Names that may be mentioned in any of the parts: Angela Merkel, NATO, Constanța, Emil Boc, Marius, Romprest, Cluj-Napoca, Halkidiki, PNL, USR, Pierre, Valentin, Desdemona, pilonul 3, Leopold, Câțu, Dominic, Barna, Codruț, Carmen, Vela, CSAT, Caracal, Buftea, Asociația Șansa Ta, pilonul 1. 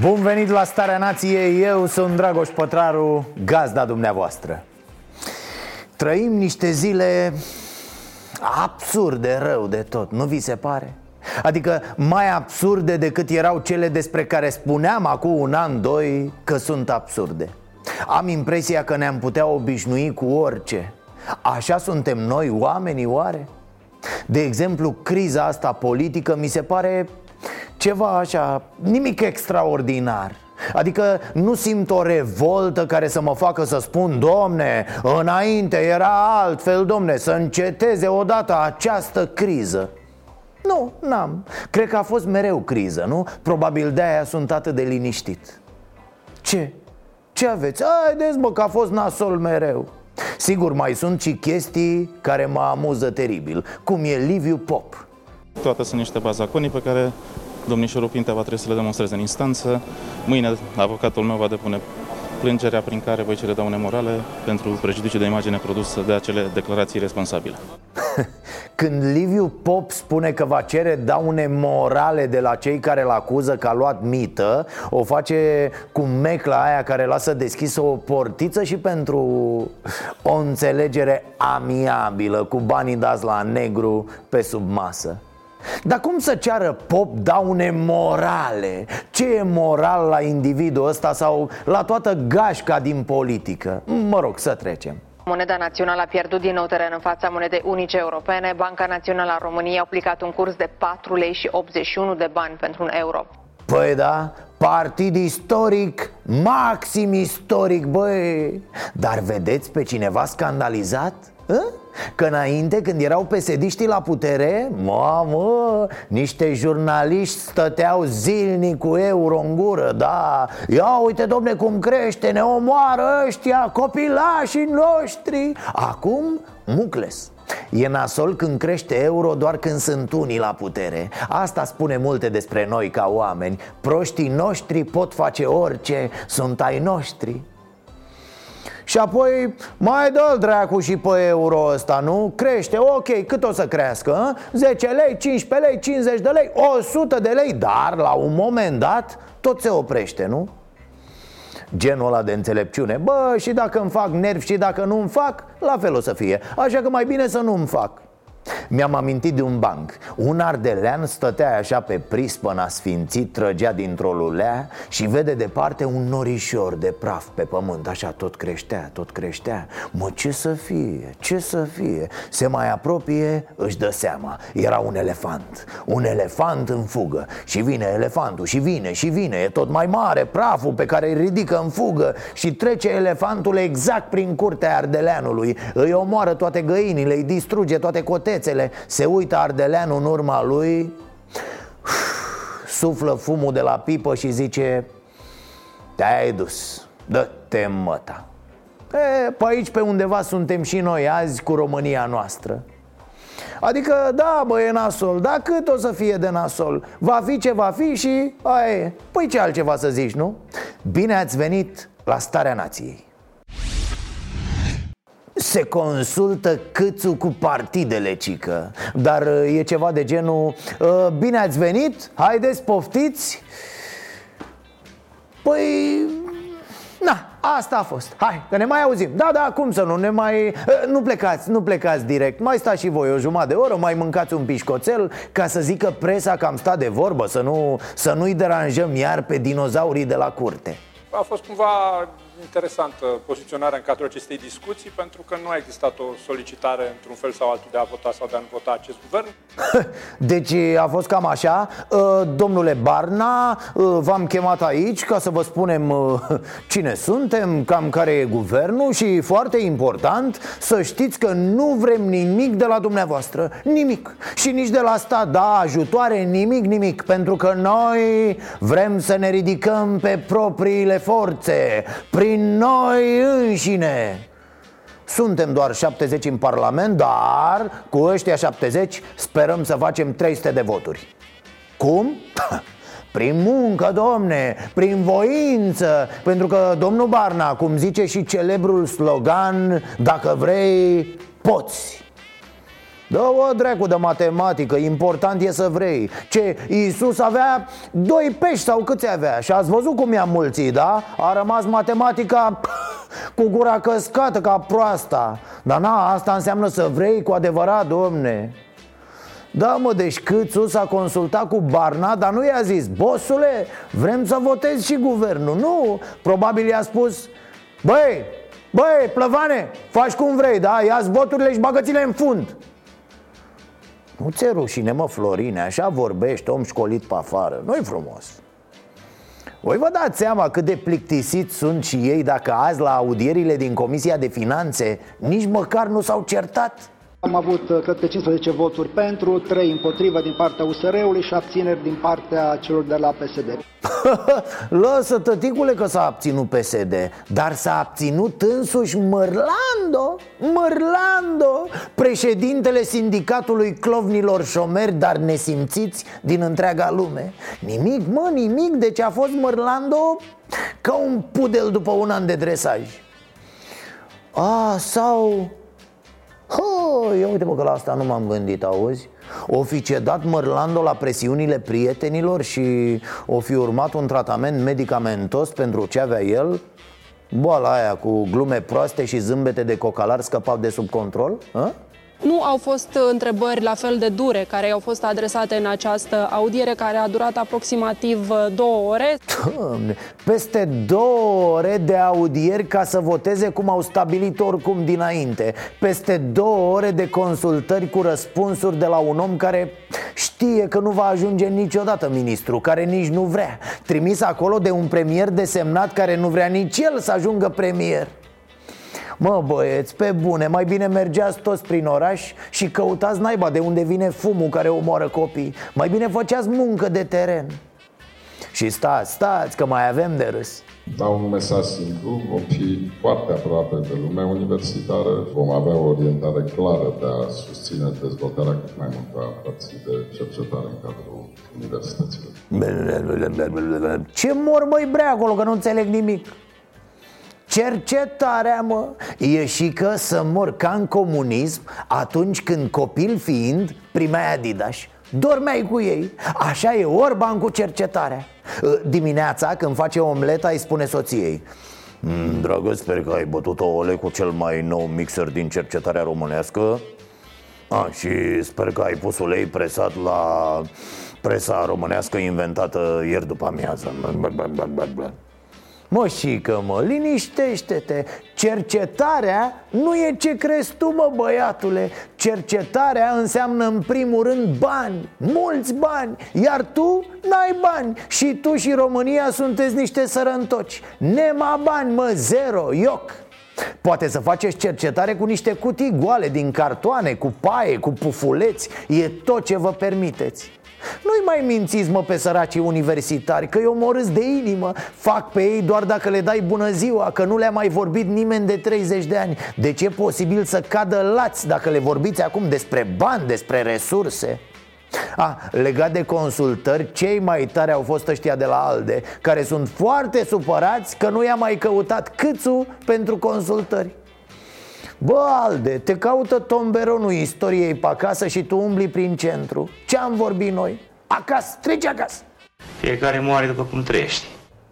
Bun venit la Starea Nației, eu sunt Dragoș Pătraru, gazda dumneavoastră. Trăim niște zile absurd de rău de tot, nu vi se pare? Adică mai absurde decât erau cele despre care spuneam acum un an, doi, că sunt absurde. Am impresia că ne-am putea obișnui cu orice. Așa suntem noi oamenii oare? De exemplu, criza asta politică mi se pare... ceva așa, nimic extraordinar. Adică nu simt o revoltă care să mă facă să spun: domne, înainte era altfel, domne, să înceteze odată această criză. Nu, n-am. Cred că a fost mereu criză, nu? Probabil de-aia sunt atât de liniștit. Ce? Ce aveți? Haideți bă, că a fost nasol mereu. Sigur, mai sunt și chestii care mă amuză teribil, cum e Liviu Pop. Toate sunt niște bazaconii pe care... domnișorul Pintea va trebui să le demonstreze în instanță. Mâine avocatul meu va depune plângerea prin care voi cere daune morale pentru prejudiciu de imagine produsă de acele declarații responsabile. Când Liviu Pop spune că va cere daune morale de la cei care îl acuză că a luat mită, o face cu mecla aia care lasă deschisă o portiță și pentru o înțelegere amiabilă cu banii dați la negru pe sub masă. Dar cum să ceară Pop daune morale? Ce e moral la individul ăsta sau la toată gașca din politică? Mă rog, să trecem. Moneda națională a pierdut din nou teren în fața monedei unice europene. Banca Națională a României a aplicat un curs de 4,81 lei de bani pentru un euro. Păi da, partid istoric, maxim istoric, băi. Dar vedeți pe cineva scandalizat? Că înainte, când erau PSD-știi la putere, mamă, niște jurnaliști stăteau zilnic cu euro în gură, da. Ia uite, domne, cum crește, ne omoară ăștia, copilașii noștri. Acum, mucles. E nasol când crește euro doar când sunt unii la putere. Asta spune multe despre noi ca oameni. Proștii noștri pot face orice, sunt ai noștri. Și apoi mai dă-l dracu și pe euro ăsta, nu? Crește, ok, cât o să crească? A? 10 lei, 15 lei, 50 de lei, 100 de lei, dar la un moment dat tot se oprește, nu? Genul ăla de înțelepciune: bă, și dacă îmi fac nervi și dacă nu îmi fac, la fel o să fie, așa că mai bine să nu îmi fac. Mi-am amintit de un banc. Un ardelean stătea așa pe prispă nasfințit, trăgea dintr-o lulea și vede departe un norișor de praf pe pământ. Așa tot creștea, tot creștea. Mă, ce să fie, ce să fie? Se mai apropie, își dă seama. Era un elefant. Un elefant în fugă. Și vine elefantul, și vine, și vine. E tot mai mare praful pe care îi ridică în fugă. Și trece elefantul exact prin curtea ardeleanului. Îi omoară toate găinile, îi distruge toate cotele. Se uită ardeleanul în urma lui, suflă fumul de la pipă și zice: te-ai dus, dă-te măta. Pe aici, pe undeva suntem și noi azi cu România noastră. Adică, da, bă, e nasol, dar cât o să fie de nasol? Va fi ce va fi și aia e. Păi ce altceva să zici, nu? Bine ați venit la Starea Nației. Se consultă Câțu cu partidele, cică. Dar e ceva de genul: bine ați venit, haideți, poftiți. Păi, na, asta a fost. Hai, că ne mai auzim. Da, da, cum să nu, ne mai... Nu plecați, nu plecați direct. Mai stați și voi o jumătate de oră, mai mâncați un pișcoțel, ca să zică presa că am stat de vorbă, să nu-i deranjăm iar pe dinozaurii de la curte. A fost cumva interesantă poziționarea în cadrul acestei discuții, pentru că nu a existat o solicitare într-un fel sau altul de a vota sau de a nu vota acest guvern. Deci a fost cam așa. Domnule Barna, v-am chemat aici ca să vă spunem cine suntem, cam care e guvernul și, foarte important, să știți că nu vrem nimic de la dumneavoastră. Nimic. Și nici de la stat, da, ajutoare, nimic, nimic. Pentru că noi vrem să ne ridicăm pe propriile forțe, prin noi înșine. Suntem doar 70 în Parlament, dar cu ăștia 70 sperăm să facem 300 de voturi. Cum? Prin muncă, domne, prin voință. Pentru că domnul Barna, cum zice și celebrul slogan, dacă vrei, poți. Dă-o dracu de matematică, important e să vrei. Ce, Iisus avea doi pești sau câți avea? Și ați văzut cum i-a mulțit, da? A rămas matematica cu gura căscată ca proasta. Dar na, asta înseamnă să vrei cu adevărat, domne. Da, mă, deci Câțu s-a consultat cu Barna, dar nu i-a zis: bosule, vrem să votezi și guvernul. Nu, probabil i-a spus: băi, plăvane, faci cum vrei, da? Ia-ți voturile și bagă-ți-le în fund. Nu ți-e rușine, mă, Florine? Așa vorbești, om școlit pe afară. Nu-i frumos. Voi vă dați seama cât de plictisiți sunt și ei dacă azi la audierile din Comisia de Finanțe nici măcar nu s-au certat? Am avut, cred că, 15 voturi pentru, 3 împotriva din partea USR-ului și abțineri din partea celor de la PSD. Lăsă, tăticule, că s-a abținut PSD, dar s-a abținut însuși Mărlando, președintele sindicatului clovnilor șomeri, dar nesimțiți din întreaga lume. Nimic, deci a fost Mărlando ca un pudel după un an de dresaj. Ia uite, bă, că la asta nu m-am gândit, auzi? O fi cedat Mărlando la presiunile prietenilor și o fi urmat un tratament medicamentos pentru ce avea el? Boala aia cu glume proaste și zâmbete de cocalar scăpat de sub control? A? Nu au fost întrebări la fel de dure care i-au fost adresate în această audiere, care a durat aproximativ 2 ore. Doamne, peste 2 ore de audieri ca să voteze cum au stabilit oricum dinainte. Peste 2 ore de consultări cu răspunsuri de la un om care știe că nu va ajunge niciodată ministru, care nici nu vrea. Trimis acolo de un premier desemnat care nu vrea nici el să ajungă premier. Mă, băieți, pe bune, mai bine mergeați toți prin oraș și căutați naiba de unde vine fumul care omoară copii. Mai bine făceați muncă de teren. Și stați, că mai avem de râs. Dau un mesaj simplu, vom fi foarte aproape de lumea universitară, vom avea o orientare clară de a susține dezvoltarea cât mai multă părții de cercetare în cadrul universităților. Ce mor, măi, brea acolo, că nu înțeleg nimic. Cercetarea, mă, e și că să mor ca în comunism, atunci când, copil fiind, primeai Adidas, dormeai cu ei. Așa e Orban cu cercetarea. Dimineața, când face omleta, îi spune soției: dragă, sper că ai bătut ouăle cu cel mai nou mixer din cercetarea românească. Și sper că ai pus ulei presat la presa românească inventată ieri după amiază. Moșică, mă, liniștește-te. Cercetarea nu e ce crezi tu, mă, băiatule. Cercetarea înseamnă în primul rând bani, mulți bani. Iar tu n-ai bani. Și tu și România sunteți niște sărăntoci. Nema bani, mă, zero, ioc. Poate să faceți cercetare cu niște cutii goale din cartoane, cu paie, cu pufuleți. E tot ce vă permiteți. Nu-i mai mințiți, mă, pe săracii universitari, că-i omorâți de inimă. Fac pe ei doar dacă le dai bună ziua, că nu le-a mai vorbit nimeni de 30 de ani. Deci e posibil să cadă lați dacă le vorbiți acum despre bani, despre resurse. Legat de consultări, cei mai tari au fost ăștia de la ALDE, care sunt foarte supărați că nu i-a mai căutat Câțu pentru consultări. Bă, ALDE, te caută tomberonul istoriei pe acasă și tu umbli prin centru. Ce-am vorbit noi? Acasă, treci acasă. Fiecare moare după cum trăiești.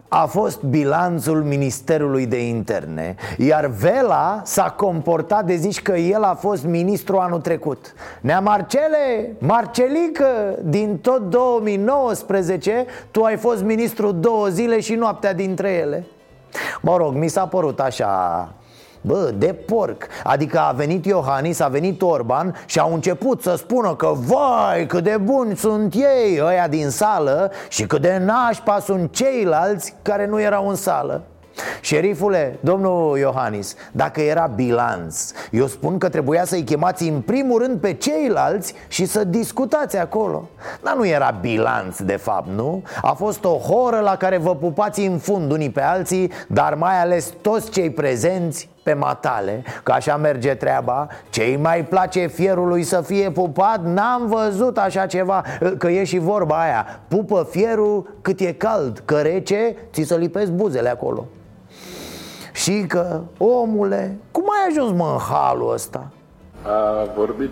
A fost bilanțul Ministerului de Interne. Iar Vela s-a comportat de zici că el a fost ministru anul trecut. Nea Marcele, Marcelică, din tot 2019 tu ai fost ministru 2 zile și noaptea dintre ele. Mă rog, mi s-a părut așa, bă, de porc. Adică a venit Iohannis, a venit Orban și au început să spună că vai, cât de buni sunt ei, ăia din sală, și cât de nașpa sunt ceilalți care nu erau în sală. Șerifule, domnul Iohannis, dacă era bilanț, eu spun că trebuia să-i chemați în primul rând pe ceilalți și să discutați acolo. Dar nu era bilanț de fapt, nu? A fost o horă la care vă pupați în fund unii pe alții, dar mai ales toți cei prezenți pe matale, că așa merge treaba. Ce-i mai place fierului să fie pupat? N-am văzut așa ceva. Că e și vorba aia, pupă fierul cât e cald, că rece ți se lipesc buzele acolo. Și că, omule, cum ai ajuns, mă, în halul ăsta? A vorbit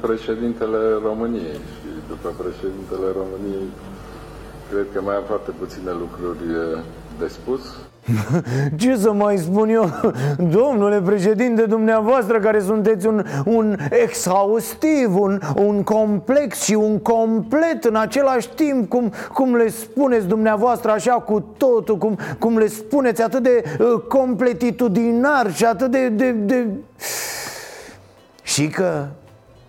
președintele României și după președintele României cred că mai am foarte puține lucruri de spus. Ce să mai spun eu, domnule președinte, dumneavoastră care sunteți un exhaustiv, un complex și un complet în același timp, cum le spuneți dumneavoastră așa cu totul, cum le spuneți atât de completitudinar și atât de... Și că...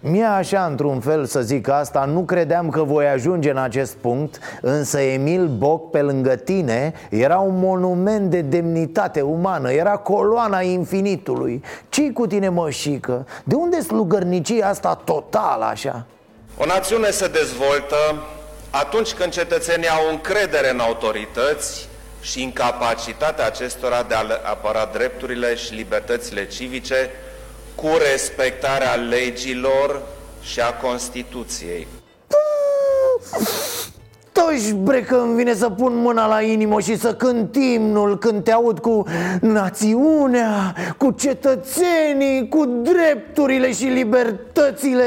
mie așa, într-un fel să zic asta, nu credeam că voi ajunge în acest punct, însă Emil Boc pe lângă tine era un monument de demnitate umană, era coloana infinitului. Ce-i cu tine, mășică? De unde slugărnicia asta totală așa? O națiune se dezvoltă atunci când cetățenii au încredere în autorități și în capacitatea acestora de a apăra drepturile și libertățile civice, cu respectarea legilor și a Constituției. Toși, bre, că îmi vine să pun mâna la inimă și să cânt imnul când te aud cu națiunea, cu cetățenii, cu drepturile și libertățile.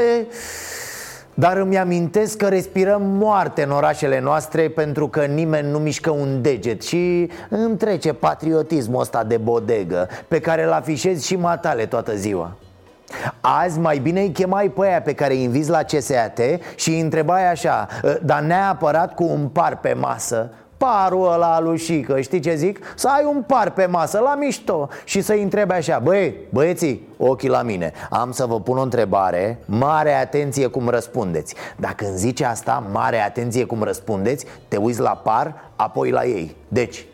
Dar îmi amintesc că respirăm moarte în orașele noastre pentru că nimeni nu mișcă un deget și îmi trece patriotismul ăsta de bodegă pe care îl afișez și matale toată ziua. Azi mai bine îi chemai pe aia pe care îi invizi la CSAT și îi întrebai așa, dar neapărat cu un par pe masă. Parul ăla alușică, știi ce zic? Să ai un par pe masă, la mișto. Și să-i întrebi așa, băieții, ochii la mine, am să vă pun o întrebare, mare atenție cum răspundeți. Dacă îmi zici asta, mare atenție cum răspundeți, te uiți la par, apoi la ei. Deci,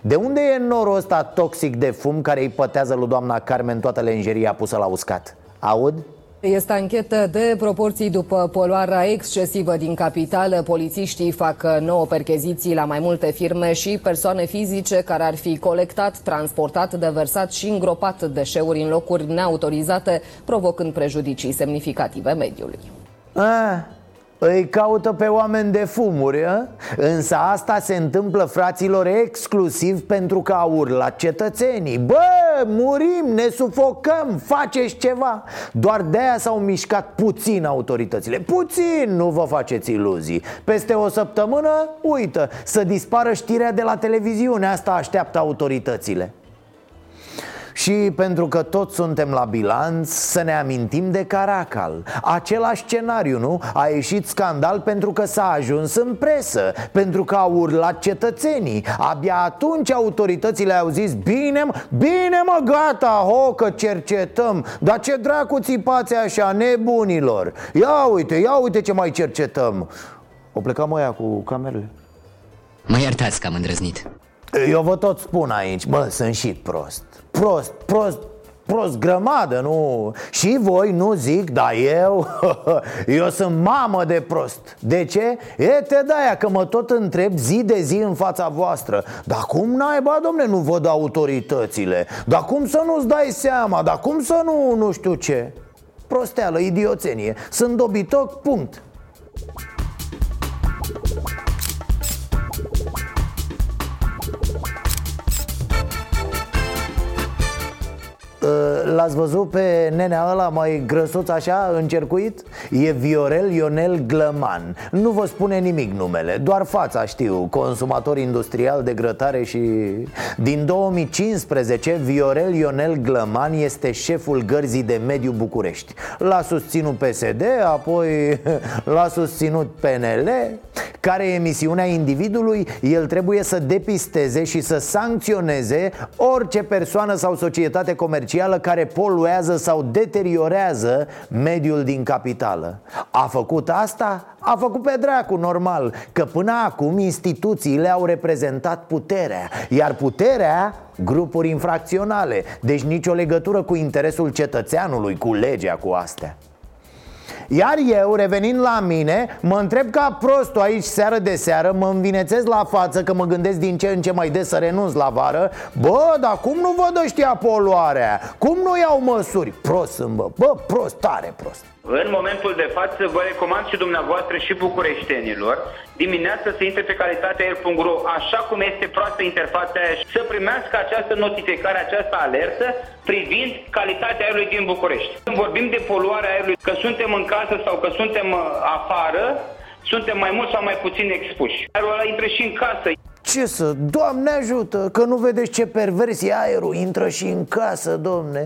de unde e norul ăsta toxic de fum care îi pătează lui doamna Carmen toată lenjeria pusă la uscat? Aud? Este anchetă de proporții după poluarea excesivă din capitală. Polițiștii fac 9 percheziții la mai multe firme și persoane fizice care ar fi colectat, transportat, deversat și îngropat deșeuri în locuri neautorizate, provocând prejudicii semnificative mediului. Îi caută pe oameni de fumuri, a? Însă asta se întâmplă, fraților, exclusiv pentru că au urlat cetățenii: bă, murim, ne sufocăm, faceți ceva! Doar de-aia s-au mișcat puțin autoritățile. Puțin, nu vă faceți iluzii. Peste o săptămână, uită, să dispară știrea de la televiziune. Asta așteaptă autoritățile. Și pentru că toți suntem la bilanț, să ne amintim de Caracal. Același scenariu, nu? A ieșit scandal pentru că s-a ajuns în presă, pentru că au urlat cetățenii. Abia atunci autoritățile au zis: bine mă, gata, că cercetăm. Dar ce dracu țipați așa, nebunilor? Ia uite ce mai cercetăm. O plecam ăia cu camerele. Mă iertați că am îndrăznit. Eu vă tot spun aici, bă, sunt și prost grămadă, nu? Și voi, nu zic, dar eu sunt mamă de prost. De ce? Te de-aia că mă tot întreb zi de zi în fața voastră: dar cum naiba, domne, nu văd autoritățile? Dar cum să nu-ți dai seama? Dar cum să nu știu ce? Prosteală, idioțenie, sunt dobitoc, punct. L-ați văzut pe nenea ăla mai grăsuț așa, încercuit? E Viorel Ionel Glăman. Nu vă spune nimic numele, doar fața știu. Consumator industrial de grătare și... Din 2015, Viorel Ionel Glăman este șeful Gărzii de Mediu București. L-a susținut PSD, apoi l-a susținut PNL. care e misiunea individului, el trebuie să depisteze și să sancționeze orice persoană sau societate comercială care poluează sau deteriorează mediul din capitală. A făcut asta? A făcut pe dracu, normal, că până acum instituțiile au reprezentat puterea, iar puterea grupuri infracționale. Deci nicio legătură cu interesul cetățeanului, cu legea, cu astea. Iar eu, revenind la mine, mă întreb ca prostul aici seară de seară, mă învinețez la față că mă gândesc din ce în ce mai des să renunț la vară. Bă, dar cum nu văd ăștia poluarea? Cum nu iau măsuri? Prost sunt, bă, bă, prost, tare prost. În momentul de față vă recomand și dumneavoastră și bucureștenilor dimineața să intre pe calitatea.ro, așa cum este proastă interfața aia, și să primească această notificare, această alertă privind calitatea aerului din București. Când vorbim de poluarea aerului, că suntem în casă sau că suntem afară, suntem mai mult sau mai puțin expuși. Aerul ăla intră și în casă. Ce să, Doamne ajută, că nu vedeți ce perversie, aerul intră și în casă, domne.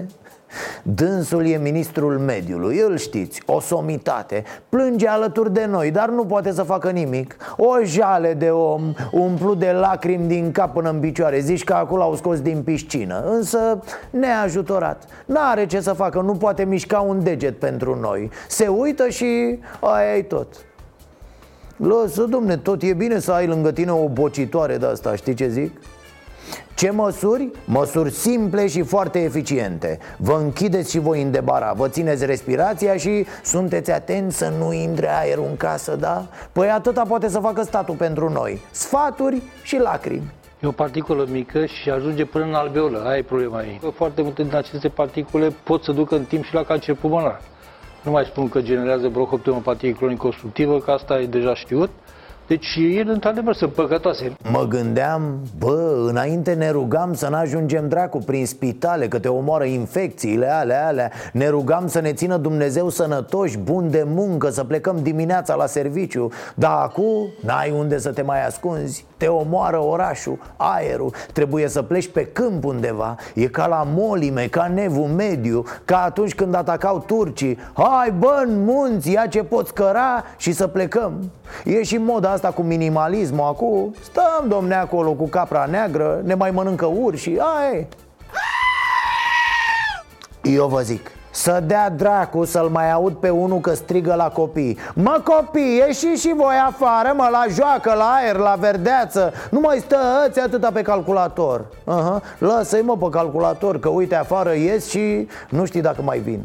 Dânsul e ministrul mediului, îl știți, o somitate. Plânge alături de noi, dar nu poate să facă nimic. O jale de om, umplut de lacrimi din cap până în picioare. Zici că acolo au scos din piscină, însă neajutorat. N-are ce să facă, nu poate mișca un deget pentru noi. Se uită și aia-i tot. Lasă, domne, tot e bine să ai lângă tine o bocitoare de asta, știi ce zic? Ce măsuri? Măsuri simple și foarte eficiente. Vă închideți și voi în debara, vă țineți respirația și sunteți atenți să nu intre aerul în casă, da? Păi atâta poate să facă statul pentru noi. Sfaturi și lacrimi. E o particulă mică și ajunge până în alveolă, aia e problema ei. Foarte multe din aceste particule pot să ducă în timp și la cancer pulmonar. Nu mai spun că generează bronhopneumopatie cronică obstructivă, că asta e deja știut. Deci ele, într-adevăr, sunt păcătoase. Mă gândeam, bă, înainte ne rugam să n-ajungem dracu prin spitale, că te omoară infecțiile alea. Ne rugam să ne țină Dumnezeu sănătoși, buni de muncă, să plecăm dimineața la serviciu. Dar acum n-ai unde să te mai ascunzi. Te omoară orașul, aerul. Trebuie să pleci pe câmp undeva. E ca la Molime, ca Nevul Mediu, ca atunci când atacau turcii. Hai, bă, în munți, ia ce poți căra și să plecăm. E și moda asta cu minimalismul acum. Stăm, domne, acolo cu capra neagră, ne mai mănâncă urși, ai. Eu vă zic, să dea dracu să-l mai aud pe unul că strigă la copii: mă, copii, ieșiți și voi afară, mă, la joacă, la aer, la verdeață. Nu mai stăți atâta pe calculator. Lasă-i, mă, pe calculator, că uite, afară ies și nu știi dacă mai vin.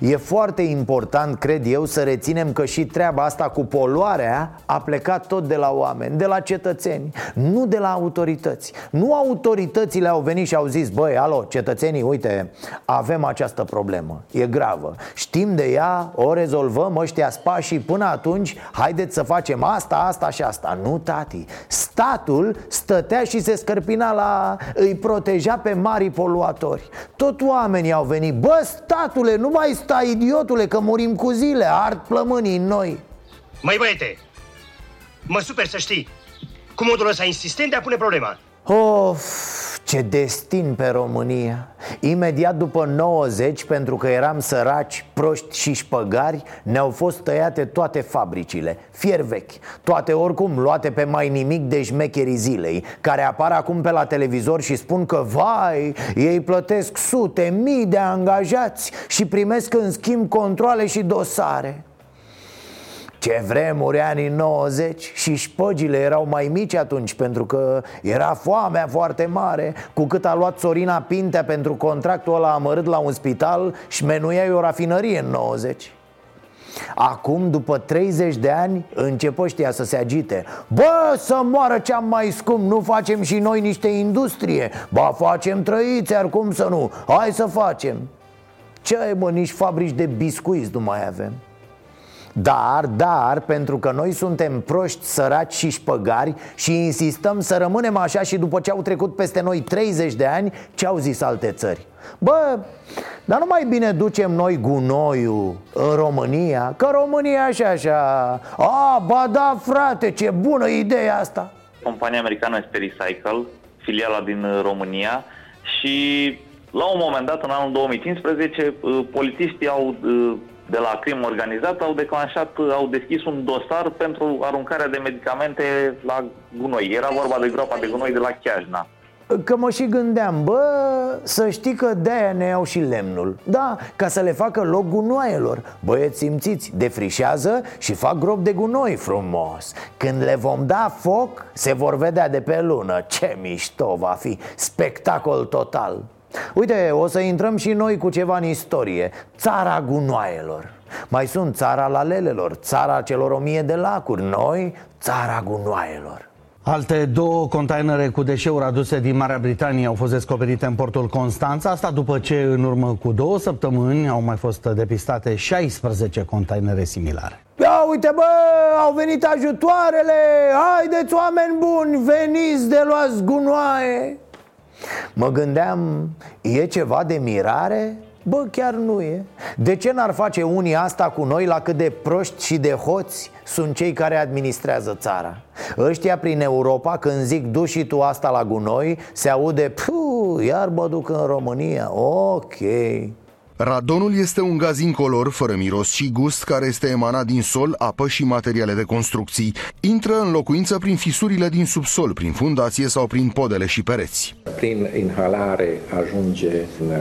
E foarte important, cred eu, să reținem că și treaba asta cu poluarea a plecat tot de la oameni, de la cetățeni, nu de la autorități. Nu autoritățile au venit și au zis: băi, alo, cetățenii, uite, avem această problemă, e gravă, știm de ea, o rezolvăm, ăștia spașii, până atunci haideți să facem asta și asta. Nu, tati, statul stătea și se scărpina la... îi proteja pe marii poluatori. Tot oamenii au venit: bă, statule, nu mai sta, idiotule, că murim cu zile, ard plămânii în noi. Măi, băiete, mă super să știi, cu modul ăsta insistent de a pune problema. Of, ce destin pe România. Imediat după 90, pentru că eram săraci, proști și șpăgari, ne-au fost tăiate toate fabricile, fier vechi, toate oricum luate pe mai nimic de șmecherii zilei, care apar acum pe la televizor și spun că, vai, ei plătesc sute, mii de angajați și primesc în schimb controale și dosare. Ce vremuri, anii 90, și șpăgile erau mai mici atunci, pentru că era foamea foarte mare. Cu cât a luat Sorina Pintea pentru contractul ăla amărât la un spital, șmenuiai o rafinărie în 90. Acum, după 30 de ani, încep ăștia să se agite: bă, să moară ce-am mai scump, nu facem și noi niște industrie? Ba, facem trăiți, iar cum să nu, hai să facem. Ce ai, mă, nici fabrici de biscuiți nu mai avem. Dar, pentru că noi suntem proști, săraci și șpăgari și insistăm să rămânem așa și după ce au trecut peste noi 30 de ani, ce au zis alte țări? Bă, dar nu mai bine ducem noi gunoiul în România, că România așa. A, ba da, frate, ce bună idee asta! Compania americană este Recycle, filiala din România, și la un moment dat, în anul 2015, polițiștii au de la crimă organizată au declanșat, au deschis un dosar pentru aruncarea de medicamente la gunoi. Era vorba de groapa de gunoi de la Chiajna. Că mă și gândeam, bă, să știi că de-aia ne iau și lemnul. Da, ca să le facă loc gunoaielor. Băieți simțiți, defrișează și fac gropi de gunoi frumos. Când le vom da foc, se vor vedea de pe lună. Ce mișto va fi, spectacol total. Uite, o să intrăm și noi cu ceva în istorie. Țara gunoaielor. Mai sunt țara lalelelor, țara celor 1000 de lacuri. Noi, țara gunoaielor. Alte două containere cu deșeuri aduse din Marea Britanie au fost descoperite în portul Constanța, asta după ce în urmă cu 2 săptămâni au mai fost depistate 16 containere similare. Ia uite bă, au venit ajutoarele, haideți oameni buni, veniți de luați gunoaie. Mă gândeam, e ceva de mirare? Bă, chiar nu e. De ce n-ar face unii asta cu noi, la cât de proști și de hoți sunt cei care administrează țara? Ăștia prin Europa, când zic du și tu asta la gunoi, se aude puu, iar mă duc în România. Ok. Radonul este un gaz incolor, fără miros și gust, care este emanat din sol, apă și materiale de construcții. Intră în locuință prin fisurile din subsol, prin fundație sau prin podele și pereți. Prin inhalare ajunge în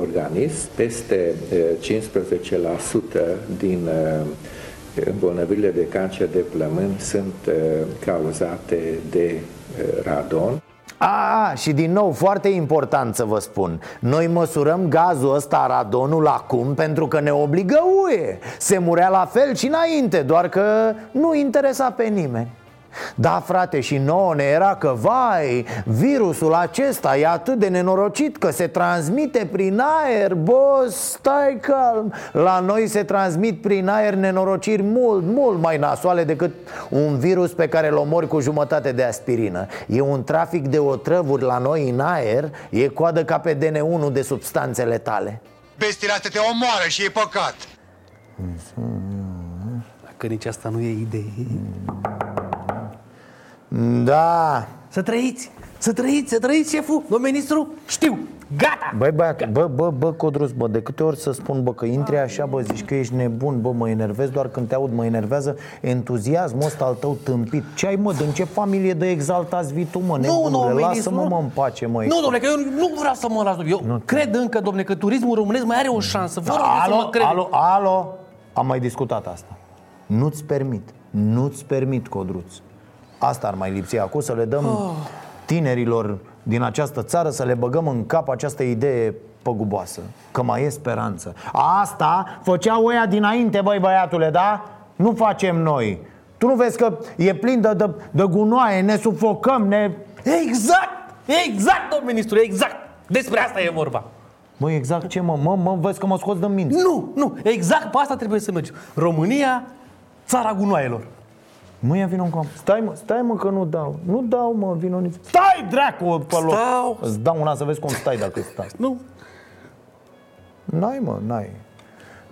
organism. Peste 15% din îmbolnăvirile de cancer de plămâni sunt cauzate de radon. Și din nou, foarte important să vă spun, noi măsurăm gazul ăsta, radonul, acum pentru că ne obligă UE. Se murea la fel și înainte, doar că nu interesa pe nimeni. Da, frate, și nouă ne era că, vai, virusul acesta e atât de nenorocit că se transmite prin aer. Boss, stai calm. La noi se transmit prin aer nenorociri mult, mult mai nasoale decât un virus pe care îl omori cu jumătate de aspirină. E un trafic de otrăvuri la noi în aer, e coadă ca pe DN1 de substanțe letale. Bestiile astea te omoară și e păcat. Dacă nici asta nu e idee. Da. Să trăiți, șeful, domnul ministru, știu, gata. Băi, Codruț, bă, de câte ori să spun, bă, că intri așa, bă, zici că ești nebun, bă, mă enervez, doar când te aud mă enervează entuziasmul ăsta al tău tâmpit. Ce ai, mă, din ce familie de exaltați vii tu, mă, nebunule, lasă-mă, mă, în pace, mă. Nu, domnule, că eu nu vreau să mă las, domnule, eu cred încă, domnule, că turismul românesc mai are o șansă, vă rog să mă credeți. Alo, am mai discutat asta. Nu-ți permit, Codruț. Asta ar mai lipsi acum, să le dăm tinerilor din această țară, să le băgăm în cap această idee păguboasă, că mai e speranță. Asta făceau ăia dinainte, băi băiatule, da? Nu facem noi. Tu nu vezi că e plin de gunoaie, ne sufocăm, ne... Exact, domn ministru, exact. Despre asta e vorba. Măi, exact ce, mă, vezi că mă scoți din minte. Nu, exact pe asta trebuie să mergem. România, țara gunoaielor. Măi, vino încă. Stai mă că nu dau mă, vino nici. Stai, dracu, pe loc. Îți dau una să vezi cum stai dacă stai. Nu. N-ai.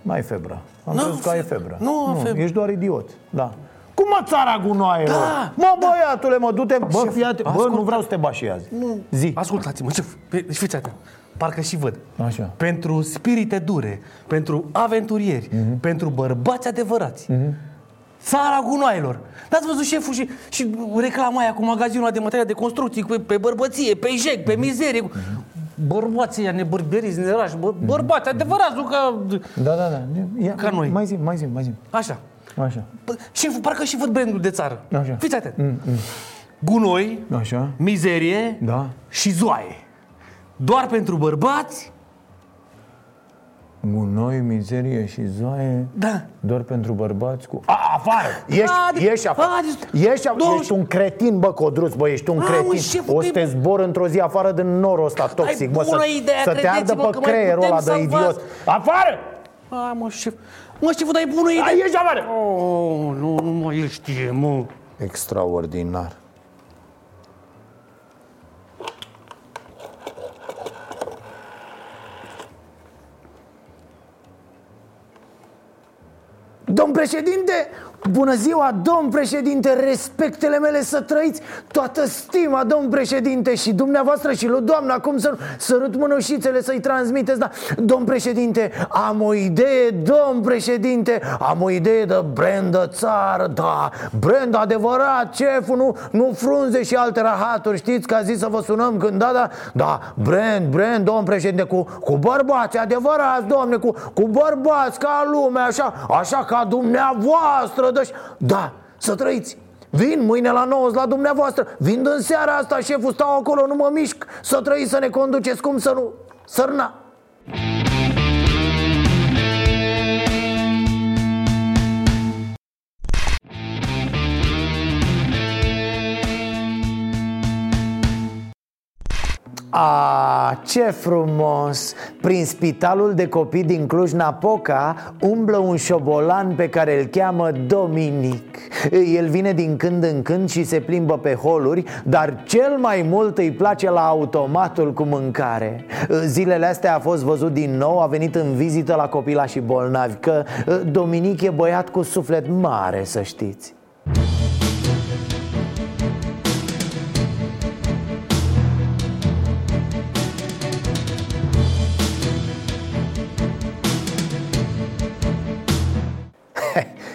N-ai febră. Am crezut că ai febră. Nu, febră. Ești doar idiot. Da. Cum mă țara gunoaielor? Da, mă, da. Băiatule, mă, du-te, bă, fii atent. Bă, nu vreau să te bași azi. Nu. Zi. Ascultați-mă, șef. Fiți atent. Parcă și văd. Așa. Pentru spirite dure, pentru aventurieri, pentru bărbați adevărați. Țara gunoaielor. N-ați văzut, șeful, și reclama aia cu magazinul de materiale de construcții, pe bărbăție, pe jec, pe mizerie. Bărbații aia nebărberiți, nerași, bărbați adevărați, nu ca... Da. Ia, ca noi. Mai zi. Așa. Șeful, parcă și văd brandul de țară. Așa. Fiți atent. Gunoi, așa. Mizerie, da. Și zoaie. Doar pentru bărbați. Gunoi, mizerie și zoaie, da. Doar pentru bărbați cu... afară! Ești afară! Ești un cretin, bă, Codruț, bă, ești un cretin. O să te zbor într-o zi afară din norul ăsta toxic, mă, să te ardă pe creierul ăla de idiot. Afară! Mă, șef, dar e bună idee! Ești afară! Nu, el știe, mă. Extraordinar. Domn președinte, Bună ziua, domn președinte, respectele mele să trăiți, toată stima, domn președinte, și dumneavoastră și lui doamna, cum să nu, sărut mânușițele să-i transmiteți, da. Domn președinte, am o idee, domn președinte, am o idee de brandă țară, da, brand adevărat, șeful, nu frunze și alte rahaturi, știți că a zis să vă sunăm când, da, brand, domn președinte, cu bărbați adevărați, domne, cu bărbați ca lumea, așa ca dumneavoastră. Da, să trăiți. Vin mâine la 9 la dumneavoastră. Vin din seara asta, șeful, stau acolo, nu mă mișc. Să trăiți, să ne conduceți, cum să nu? Sărna. Ah, ce frumos! Prin spitalul de copii din Cluj-Napoca umblă un șobolan pe care îl cheamă Dominic. El vine din când în când și se plimbă pe holuri, dar cel mai mult îi place la automatul cu mâncare. Zilele astea a fost văzut din nou, a venit în vizită la copilași bolnavi, că Dominic e băiat cu suflet mare, să știți.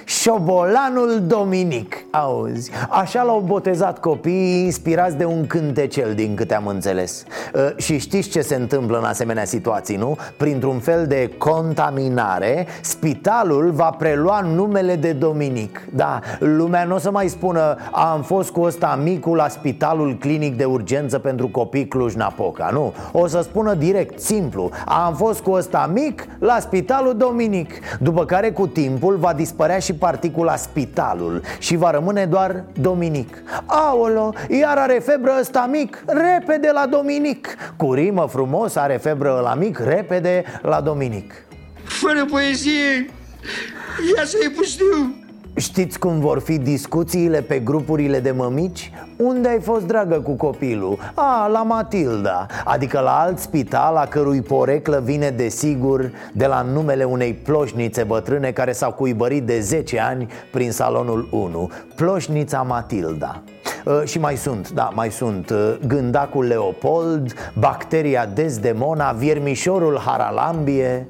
Șobolanul Dominic, auzi, așa l-au botezat copiii, inspirați de un cântecel, din câte am înțeles. Și știți ce se întâmplă în asemenea situații, nu? Printr-un fel de contaminare, spitalul va prelua numele de Dominic. Da, lumea nu o să mai spună: am fost cu ăsta micu la spitalul clinic de urgență pentru copii Cluj-Napoca, nu? O să spună direct, simplu: am fost cu ăsta mic la spitalul Dominic. După care cu timpul va dispărea și particula spitalul și va rămâne doar Dominic. Aolo, iar are febră ăsta mic, repede la Dominic. Cu rimă frumos, are febră ăla mic, repede la Dominic. Fără poezie, ia să-i pustiu. Știți cum vor fi discuțiile pe grupurile de mămici? Unde ai fost, dragă, cu copilul? A, la Matilda. Adică la alt spital, a cărui poreclă vine desigur de la numele unei ploșnițe bătrâne care s-au cuibărit de 10 ani prin salonul 1. Ploșnița Matilda. Și mai sunt, da, mai sunt gândacul Leopold, bacteria Desdemona, viermișorul Haralambie.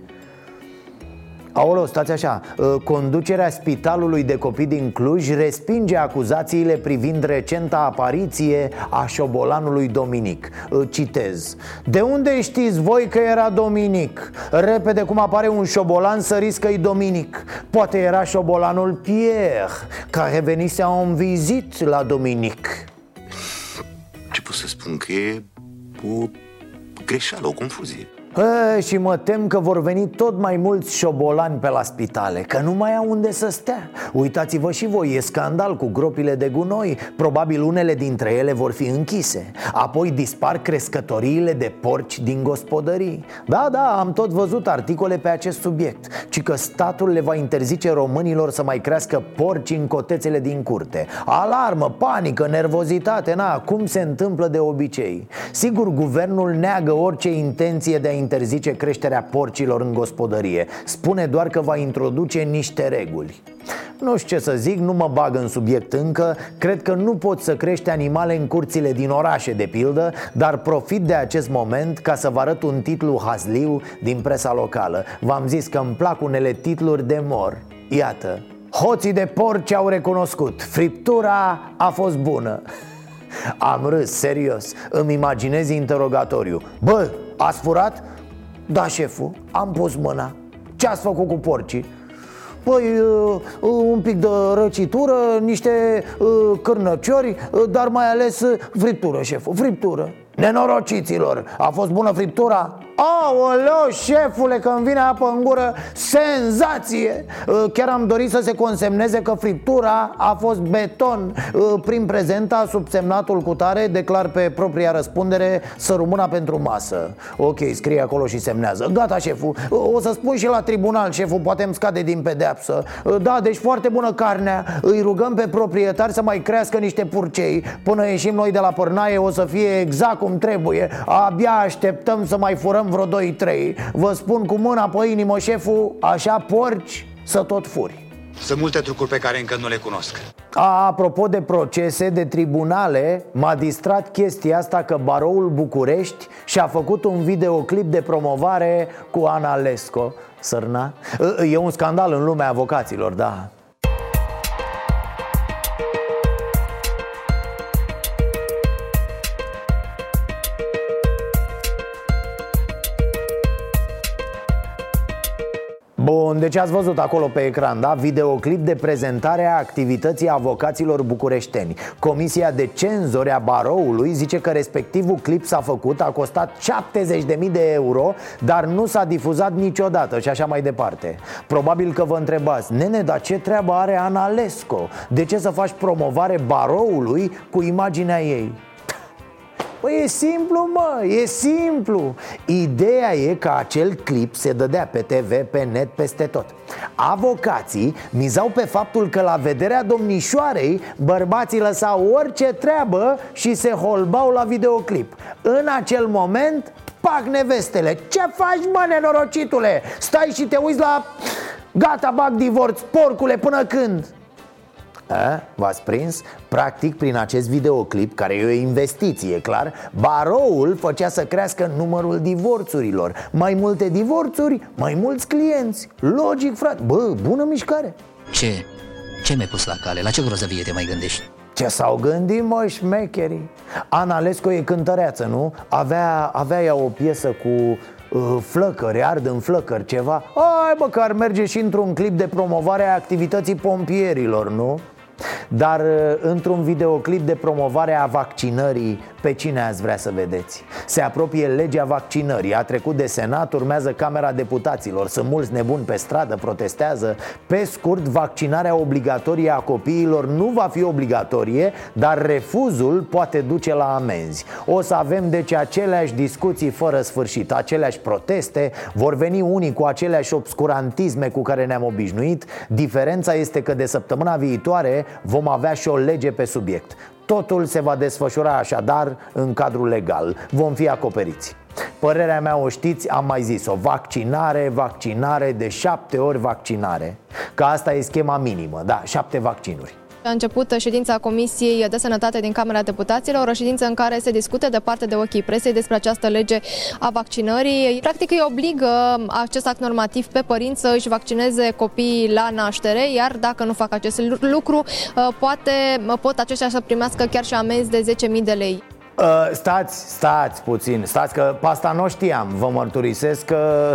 Aoleu, stați așa, conducerea spitalului de copii din Cluj respinge acuzațiile privind recenta apariție a șobolanului Dominic. Citez: de unde știți voi că era Dominic? Repede cum apare un șobolan să riscă-i Dominic. Poate era șobolanul Pierre, care venise în vizit la Dominic. Ce pot să spun, că e o greșeală, o confuzie. Și mă tem că vor veni tot mai mulți șobolani pe la spitale, că nu mai au unde să stea. Uitați-vă și voi, e scandal cu gropile de gunoi. Probabil unele dintre ele vor fi închise. Apoi dispar crescătoriile de porci din gospodării. Da, am tot văzut articole pe acest subiect, ci că statul le va interzice românilor să mai crească porci în cotețele din curte. Alarmă, panică, nervozitate, cum se întâmplă de obicei. Sigur, guvernul neagă orice intenție de a interzice creșterea porcilor în gospodărie. Spune doar că va introduce niște reguli. Nu știu ce să zic, nu mă bag în subiect încă. Cred că nu pot să crești animale în curțile din orașe, de pildă, dar profit de acest moment ca să vă arăt un titlu hazliu din presa locală. V-am zis că îmi plac unele titluri de mor. Iată: hoții de porci au recunoscut, friptura a fost bună. Am râs, serios. Îmi imaginez interogatoriu: bă, ați furat? Da, șeful, am pus mâna. Ce ați făcut cu porcii? Păi, un pic de răcitură, niște cârnăciori, dar mai ales friptură, șeful, friptură. Nenorociților, a fost bună friptura? Aoleo, șefule, că-mi vine apă în gură, senzație! Chiar am dorit să se consemneze că friptura a fost beton. Prin prezenta, subsemnatul cutare declar pe propria răspundere sărumâna pentru masă. Ok, scrie acolo și semnează. Gata, șeful, o să spun și la tribunal, șeful, poate îmi scade din pedeapsă. Da, deci foarte bună carnea, îi rugăm pe proprietari să mai crească niște purcei. Până ieșim noi de la pârnaie o să fie exact cum trebuie. Abia așteptăm să mai furăm vreo 2-3, vă spun cu mâna pe inimă, șeful, așa porci să tot furi. Sunt multe trucuri pe care încă nu le cunosc. Apropo de procese, de tribunale, m-a distrat chestia asta că Baroul București și-a făcut un videoclip de promovare cu Ana Lesco. Sărna. E un scandal în lumea avocaților, da. Bun, deci ați văzut acolo pe ecran, da? Videoclip de prezentare a activității avocaților bucureșteni. Comisia de cenzori a Baroului zice că respectivul clip s-a făcut, a costat 70.000 de euro, dar nu s-a difuzat niciodată și așa mai departe. Probabil că vă întrebați: nene, dar ce treabă are Ana Lesco? De ce să faci promovare Baroului cu imaginea ei? Păi e simplu, mă, e simplu. Ideea e că acel clip se dădea pe TV, pe net, peste tot. Avocații mizau pe faptul că la vederea domnișoarei bărbații lăsau orice treabă și se holbau la videoclip. În acel moment, pac, nevestele: ce faci, mă, nenorocitule? Stai și te uiți la... Gata, bag divorț, porcule, până când? A, v-ați prins? Practic, prin acest videoclip, care e o investiție, clar, Baroul făcea să crească numărul divorțurilor. Mai multe divorțuri, mai mulți clienți. Logic, frate. Bă, bună mișcare. Ce? Ce mi-ai pus la cale? La ce grozăvie te mai gândești? Ce s-au gândit, mă, șmecherii? Ana Lesco e cântăreață, nu? Avea ea o piesă cu... flăcări, ard în flăcări, ceva. Ai, bă, că ar merge și într-un clip de promovare a activității pompierilor, nu? Dar într-un videoclip de promovare a vaccinării, pe cine ați vrea să vedeți? Se apropie legea vaccinării, a trecut de Senat, urmează Camera Deputaților. Sunt mulți nebuni pe stradă, protestează. Pe scurt, vaccinarea obligatorie a copiilor nu va fi obligatorie, dar refuzul poate duce la amenzi. O să avem deci aceleași discuții fără sfârșit, aceleași proteste. Vor veni unii cu aceleași obscurantisme cu care ne-am obișnuit. Diferența este că de săptămâna viitoare vom avea și o lege pe subiect. Totul se va desfășura așadar în cadrul legal. Vom fi acoperiți. Părerea mea o știți, am mai zis-o: vaccinare, vaccinare, de 7 ori vaccinare. Că asta e schema minimă, da, 7 vaccinuri. A început ședința Comisiei de Sănătate din Camera Deputaților, o ședință în care se discută departe de ochii presei despre această lege a vaccinării. Practic îi obligă acest act normativ pe părinți să își vaccineze copiii la naștere, iar dacă nu fac acest lucru, pot aceștia să primească chiar și amenzi de 10.000 de lei. Stați puțin, stați că pe asta nu știam, vă mărturisesc că...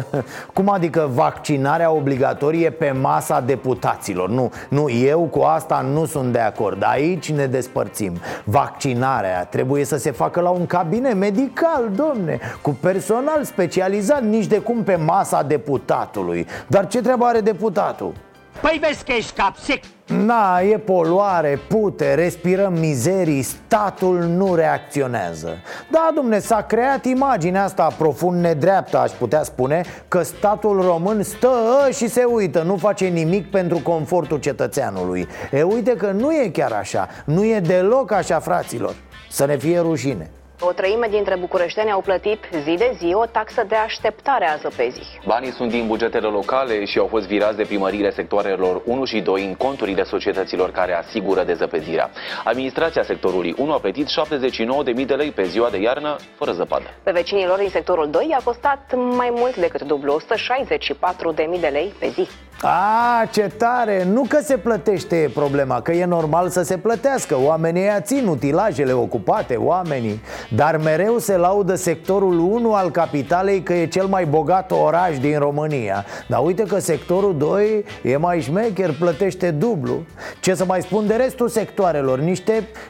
Cum adică vaccinarea obligatorie pe masa deputaților? Nu, eu cu asta nu sunt de acord, aici ne despărțim. Vaccinarea trebuie să se facă la un cabinet medical, domne, cu personal specializat, nici de cum pe masa deputatului. Dar ce treabă are deputatul? Păi vezi că ești cap sec. Na, e poluare, pute, respirăm mizerii, statul nu reacționează. Da, domne, s-a creat imaginea asta profund nedreaptă, aș putea spune, că statul român stă și se uită, nu face nimic pentru confortul cetățeanului. E, uite că nu e chiar așa, nu e deloc așa, fraților, să ne fie rușine. O treime dintre bucureșteni au plătit zi de zi o taxă de așteptare a zăpezii. Banii sunt din bugetele locale și au fost virați de primăriile sectoarelor 1 și 2 în conturile societăților care asigură dezăpezirea. Administrația sectorului 1 a plătit 79.000 de lei pe ziua de iarnă, fără zăpadă. Pe vecinilor din sectorul 2 i-a costat mai mult decât dublu, 164.000 de lei pe zi. A, ce tare! Nu că se plătește problema, că e normal să se plătească. Oamenii aia țin utilajele ocupate, oamenii. Dar mereu se laudă sectorul 1 al capitalei că e cel mai bogat oraș din România. Dar uite că sectorul 2 e mai șmecher, plătește dublu. Ce să mai spun de restul sectoarelor?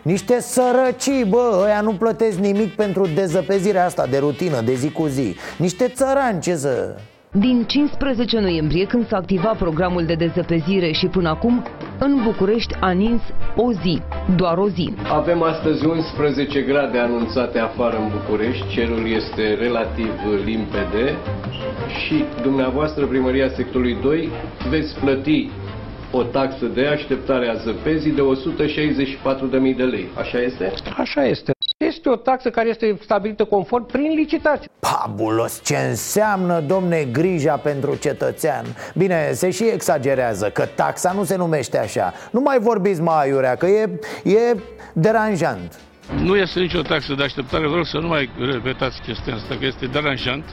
Niște sărăcii, bă, ăia nu plătesc nimic pentru dezăpezirea asta de rutină, de zi cu zi. Niște țărani, ce să... Din 15 noiembrie, când s-a activat programul de dezăpezire și până acum, în București a nins o zi, doar o zi. Avem astăzi 11 grade anunțate afară în București, cerul este relativ limpede și dumneavoastră, primăria sectorului 2, veți plăti o taxă de așteptare a zăpezii de 164.000 de lei. Așa este? Așa este. Este o o taxă care este stabilită conform prin licitație. Fabulos! Ce înseamnă, domne, grija pentru cetățean? Bine, se și exagerează, că taxa nu se numește așa. Nu mai vorbiți, mă, aiurea, că e deranjant. Nu este nicio taxă de așteptare, vreau să nu mai repetați chestia asta, că este deranjant.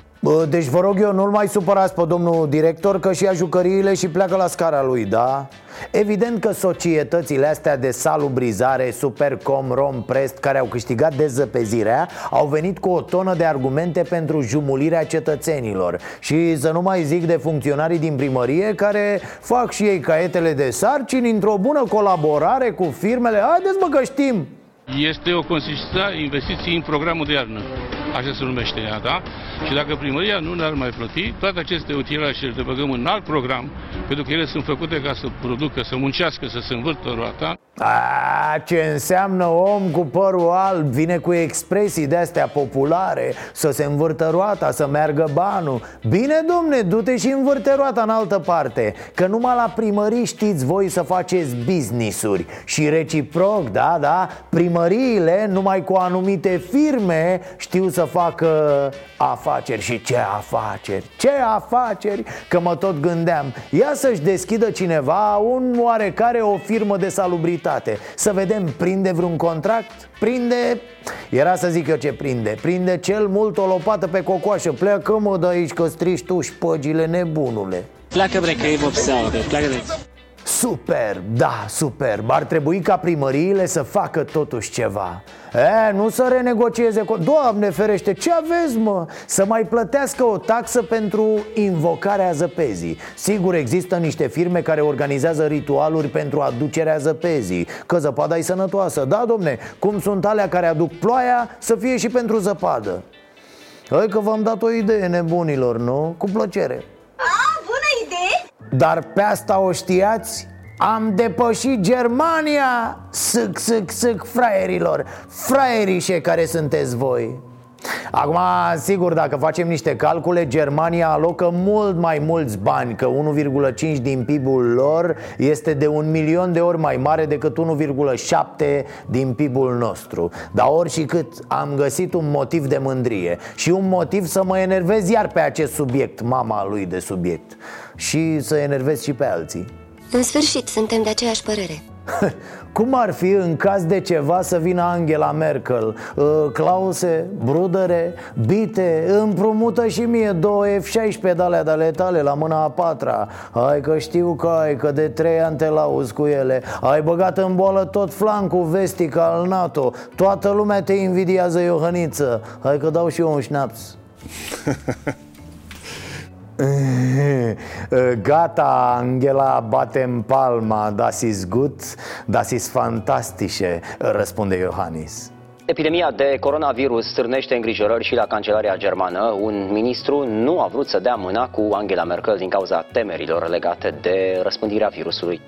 Deci vă rog eu, nu-l mai supărați pe domnul director, că și ia jucăriile și pleacă la scara lui, da? Evident că societățile astea de salubrizare, Supercom, Romprest, care au câștigat dezăpezirea, au venit cu o tonă de argumente pentru jumulirea cetățenilor. Și să nu mai zic de funcționarii din primărie, care fac și ei caietele de sarcini într-o bună colaborare cu firmele. Haideți, mă, că știm! Este o consistență investiții în programul de iarnă, așa se numește ea, da? Și dacă primăria nu ne-ar mai plăti, toate aceste utilaje le băgăm în alt program, pentru că ele sunt făcute ca să producă, să muncească, să se învârtă roata. A, ce înseamnă om cu părul alb, vine cu expresii de-astea populare, să se învârtă roata, să meargă banul. Bine, domne, du-te și învârte roata în altă parte, că numai la primării știți voi să faceți business-uri. Și reciproc, da, primăriile numai cu anumite firme știu să facă afaceri. Și ce afaceri, că mă tot gândeam, ia să-și deschidă cineva un oarecare o firmă de salubritate. Să vedem, prinde vreun contract? Prinde... Era să zic eu ce prinde. Prinde cel mult o lopată pe cocoașă. Pleacă, mă, de aici, că strici tu șpăgile, nebunule. Pleacă, bre, că e vopseaua, bre, pleacă de aici. Superb, da, superb. Ar trebui ca primăriile să facă totuși ceva. Nu să renegocieze cu... Doamne ferește, ce aveți, mă? Să mai plătească o taxă pentru invocarea zăpezii. Sigur, există niște firme care organizează ritualuri pentru aducerea zăpezii, că zăpada e sănătoasă. Da, domne, cum sunt alea care aduc ploaia, să fie și pentru zăpadă. Hai că v-am dat o idee, nebunilor, nu? Cu plăcere. Dar pe asta o știați? Am depășit Germania! Sâc, fraierilor! Fraierișe care sunteți voi! Acum, sigur, dacă facem niște calcule, Germania alocă mult mai mulți bani, că 1,5 din PIB-ul lor este de 1.000.000 de ori mai mare decât 1,7 din PIB-ul nostru. Dar oricât, am găsit un motiv de mândrie și un motiv să mă enervez iar pe acest subiect, mama lui de subiect, și să enervez și pe alții. În sfârșit, suntem de aceeași părere. Cum ar fi în caz de ceva să vină Angela Merkel? Clause, brudere, bite, împrumută și mie 2 F-16 de-alea de-ale tale la mâna a patra. Hai că știu că ai, că de 3 ani te lauzi cu ele. Ai băgat în boală tot flancul vestic al NATO. Toată lumea te invidiază, Iohăniță. Hai că dau și eu un șnaps. Gata, Angela, batem palma. Das ist gut, das ist fantastische, răspunde Iohannis. Epidemia de coronavirus stârnește îngrijorări și la Cancelaria Germană. Un ministru nu a vrut să dea mâna cu Angela Merkel din cauza temerilor legate de răspândirea virusului.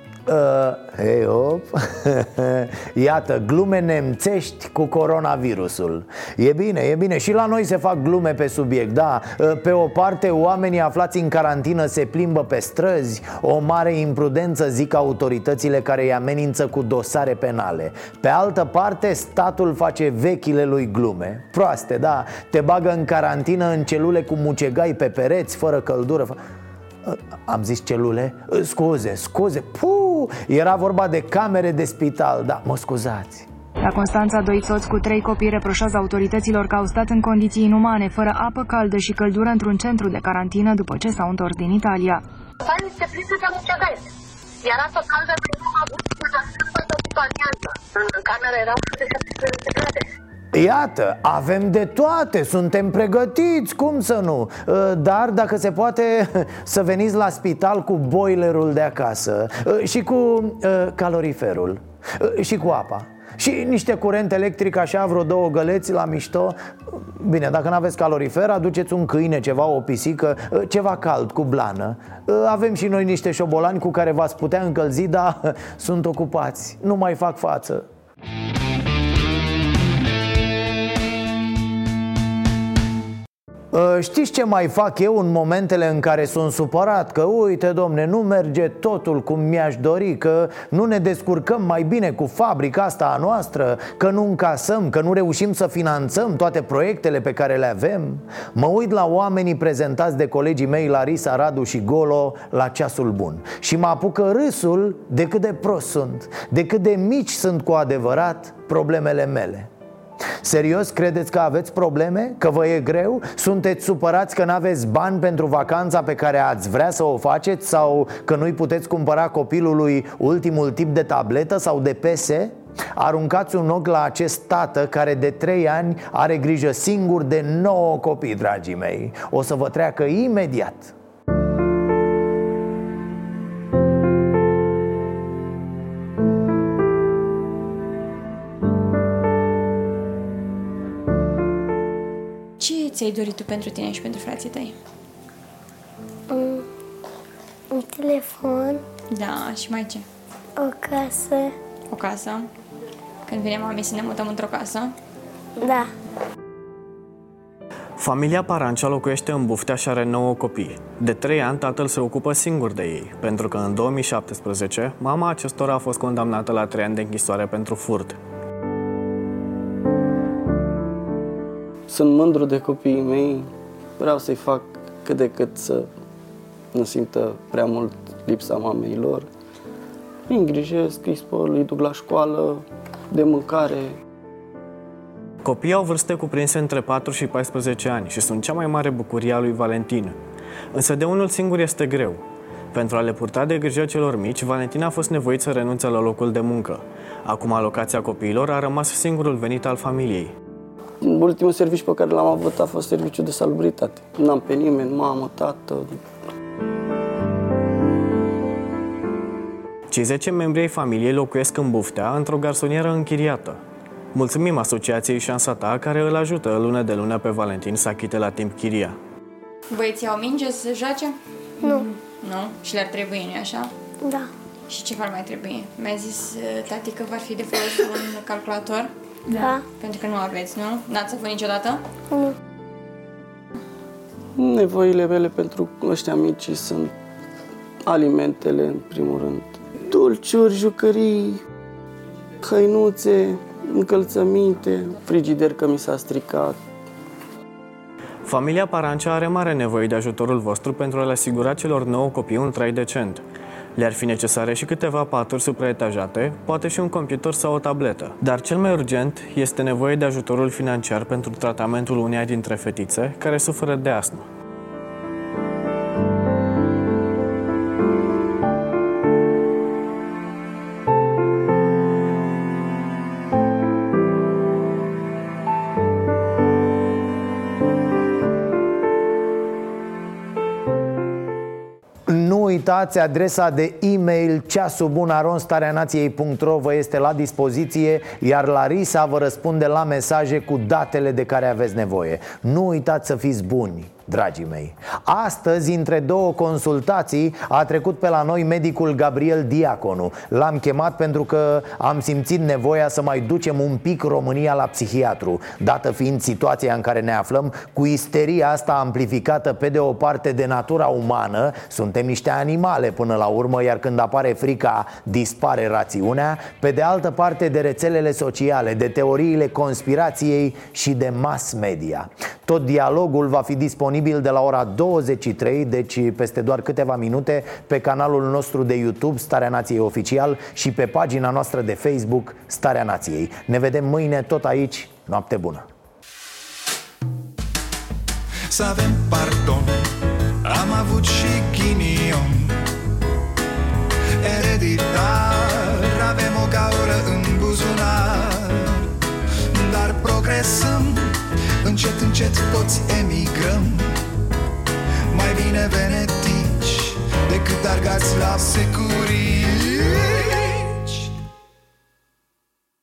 Iată, glume nemțești cu coronavirusul. E bine, și la noi se fac glume pe subiect, da. Pe o parte, oamenii aflați în carantină se plimbă pe străzi. O mare imprudență, zic autoritățile care îi amenință cu dosare penale. Pe altă parte, statul face vechile lui glume. Proaste, da, te bagă în carantină în celule cu mucegai pe pereți, fără căldură. Am zis celule? Scuze, era vorba de camere de spital, da, mă scuzați. La Constanța, 2 soți cu 3 copii reproșează autorităților că au stat în condiții inumane, fără apă caldă și căldură, într-un centru de carantină după ce s-au întors din Italia. Sani se plisă de mucegai, iar apă caldă pe nu a avut, cu în camera erau 70 grade. Iată, avem de toate, suntem pregătiți, cum să nu? Dar dacă se poate, să veniți la spital cu boilerul de acasă și cu caloriferul și cu apa și niște curent electric, așa, vreo 2 găleți la mișto. Bine, dacă n-aveți calorifer, aduceți un câine, ceva, o pisică, ceva cald, cu blană. Avem și noi niște șobolani cu care v-ați putea încălzi, dar sunt ocupați, nu mai fac față. Știți ce mai fac eu în momentele în care sunt supărat? Că uite, domne, nu merge totul cum mi-aș dori, că nu ne descurcăm mai bine cu fabrica asta a noastră, că nu încasăm, că nu reușim să finanțăm toate proiectele pe care le avem. Mă uit la oamenii prezentați de colegii mei Larisa, Radu și Golo la ceasul bun și mă apucă râsul de cât de prost sunt, de cât de mici sunt cu adevărat problemele mele. Serios, credeți că aveți probleme? Că vă e greu? Sunteți supărați că n-aveți bani pentru vacanța pe care ați vrea să o faceți? Sau că nu-i puteți cumpăra copilului ultimul tip de tabletă sau de PS? Aruncați un ochi la acest tată care de 3 ani are grijă singur de 9 copii, dragii mei. O să vă treacă imediat. Ce-ai dorit tu pentru tine și pentru frații tăi? Un telefon. Da, și mai ce? O casă. O casă? Când vine mami să ne mutăm într-o casă? Da. Familia Parancea locuiește în Buftea și are 9 copii. De 3 ani tatăl se ocupă singur de ei, pentru că în 2017 mama acestora a fost condamnată la 3 ani de închisoare pentru furt. Sunt mândru de copiii mei, vreau să-i fac cât de cât să nu simtă prea mult lipsa mamei lor. Îi îngrijesc, îi spăl, îi duc la școală, de mâncare. Copiii au vârste cuprinse între 4 și 14 ani și sunt cea mai mare bucurie a lui Valentin. Însă de unul singur este greu. Pentru a le purta de grijă celor mici, Valentin a fost nevoit să renunțe la locul de muncă. Acum alocația copiilor a rămas singurul venit al familiei. Ultimul serviciu pe care l-am avut a fost serviciul de salubritate. N-am pe nimeni, mamă, tată. Cei 10 membri ai familiei locuiesc în Buftea, într-o garsonieră închiriată. Mulțumim asociației Șansa Ta, care îl ajută lună de lună pe Valentin să achite la timp chiria. Băieții au minge să se joace? Nu. Nu? Și le-ar trebui, nu-i așa? Da. Și ce v-ar mai trebui? Mi-a zis tati că v-ar fi de folos un calculator? Da. Pentru că nu aveți, nu? N-ați avut niciodată? Nu. Nevoile mele pentru ăștia mici sunt alimentele, în primul rând. Dulciuri, jucării, hăinuțe, încălțăminte, frigider că mi s-a stricat. Familia Parancea are mare nevoie de ajutorul vostru pentru a le asigura celor 9 copii un trai decent. Le-ar fi necesare și câteva paturi supraetajate, poate și un computer sau o tabletă. Dar cel mai urgent este nevoie de ajutorul financiar pentru tratamentul uneia dintre fetițe care suferă de astm. Uitați, adresa de e-mail ceasubunaronstareanației.ro vă este la dispoziție, iar Larisa vă răspunde la mesaje cu datele de care aveți nevoie. Nu uitați să fiți buni, dragii mei. Astăzi, între două consultații, a trecut pe la noi medicul Gabriel Diaconu. L-am chemat pentru că am simțit nevoia să mai ducem un pic România la psihiatru, dată fiind situația în care ne aflăm, cu isteria asta amplificată pe de o parte de natura umană. Suntem niște animale până la urmă, iar când apare frica, dispare rațiunea. Pe de altă parte, de rețelele sociale, de teoriile conspirației și de mass media. Tot dialogul va fi disponibil de la ora 23, deci peste doar câteva minute, pe canalul nostru de YouTube Starea Nației Oficial și pe pagina noastră de Facebook Starea Nației. Ne vedem mâine tot aici. Noapte bună! Să avem pardon, am avut și ghinion. Ereditar, avem o gaură în buzunar. Dar progresăm, încet, încet toți emigrăm. Mai bine venetici decât argați la secur.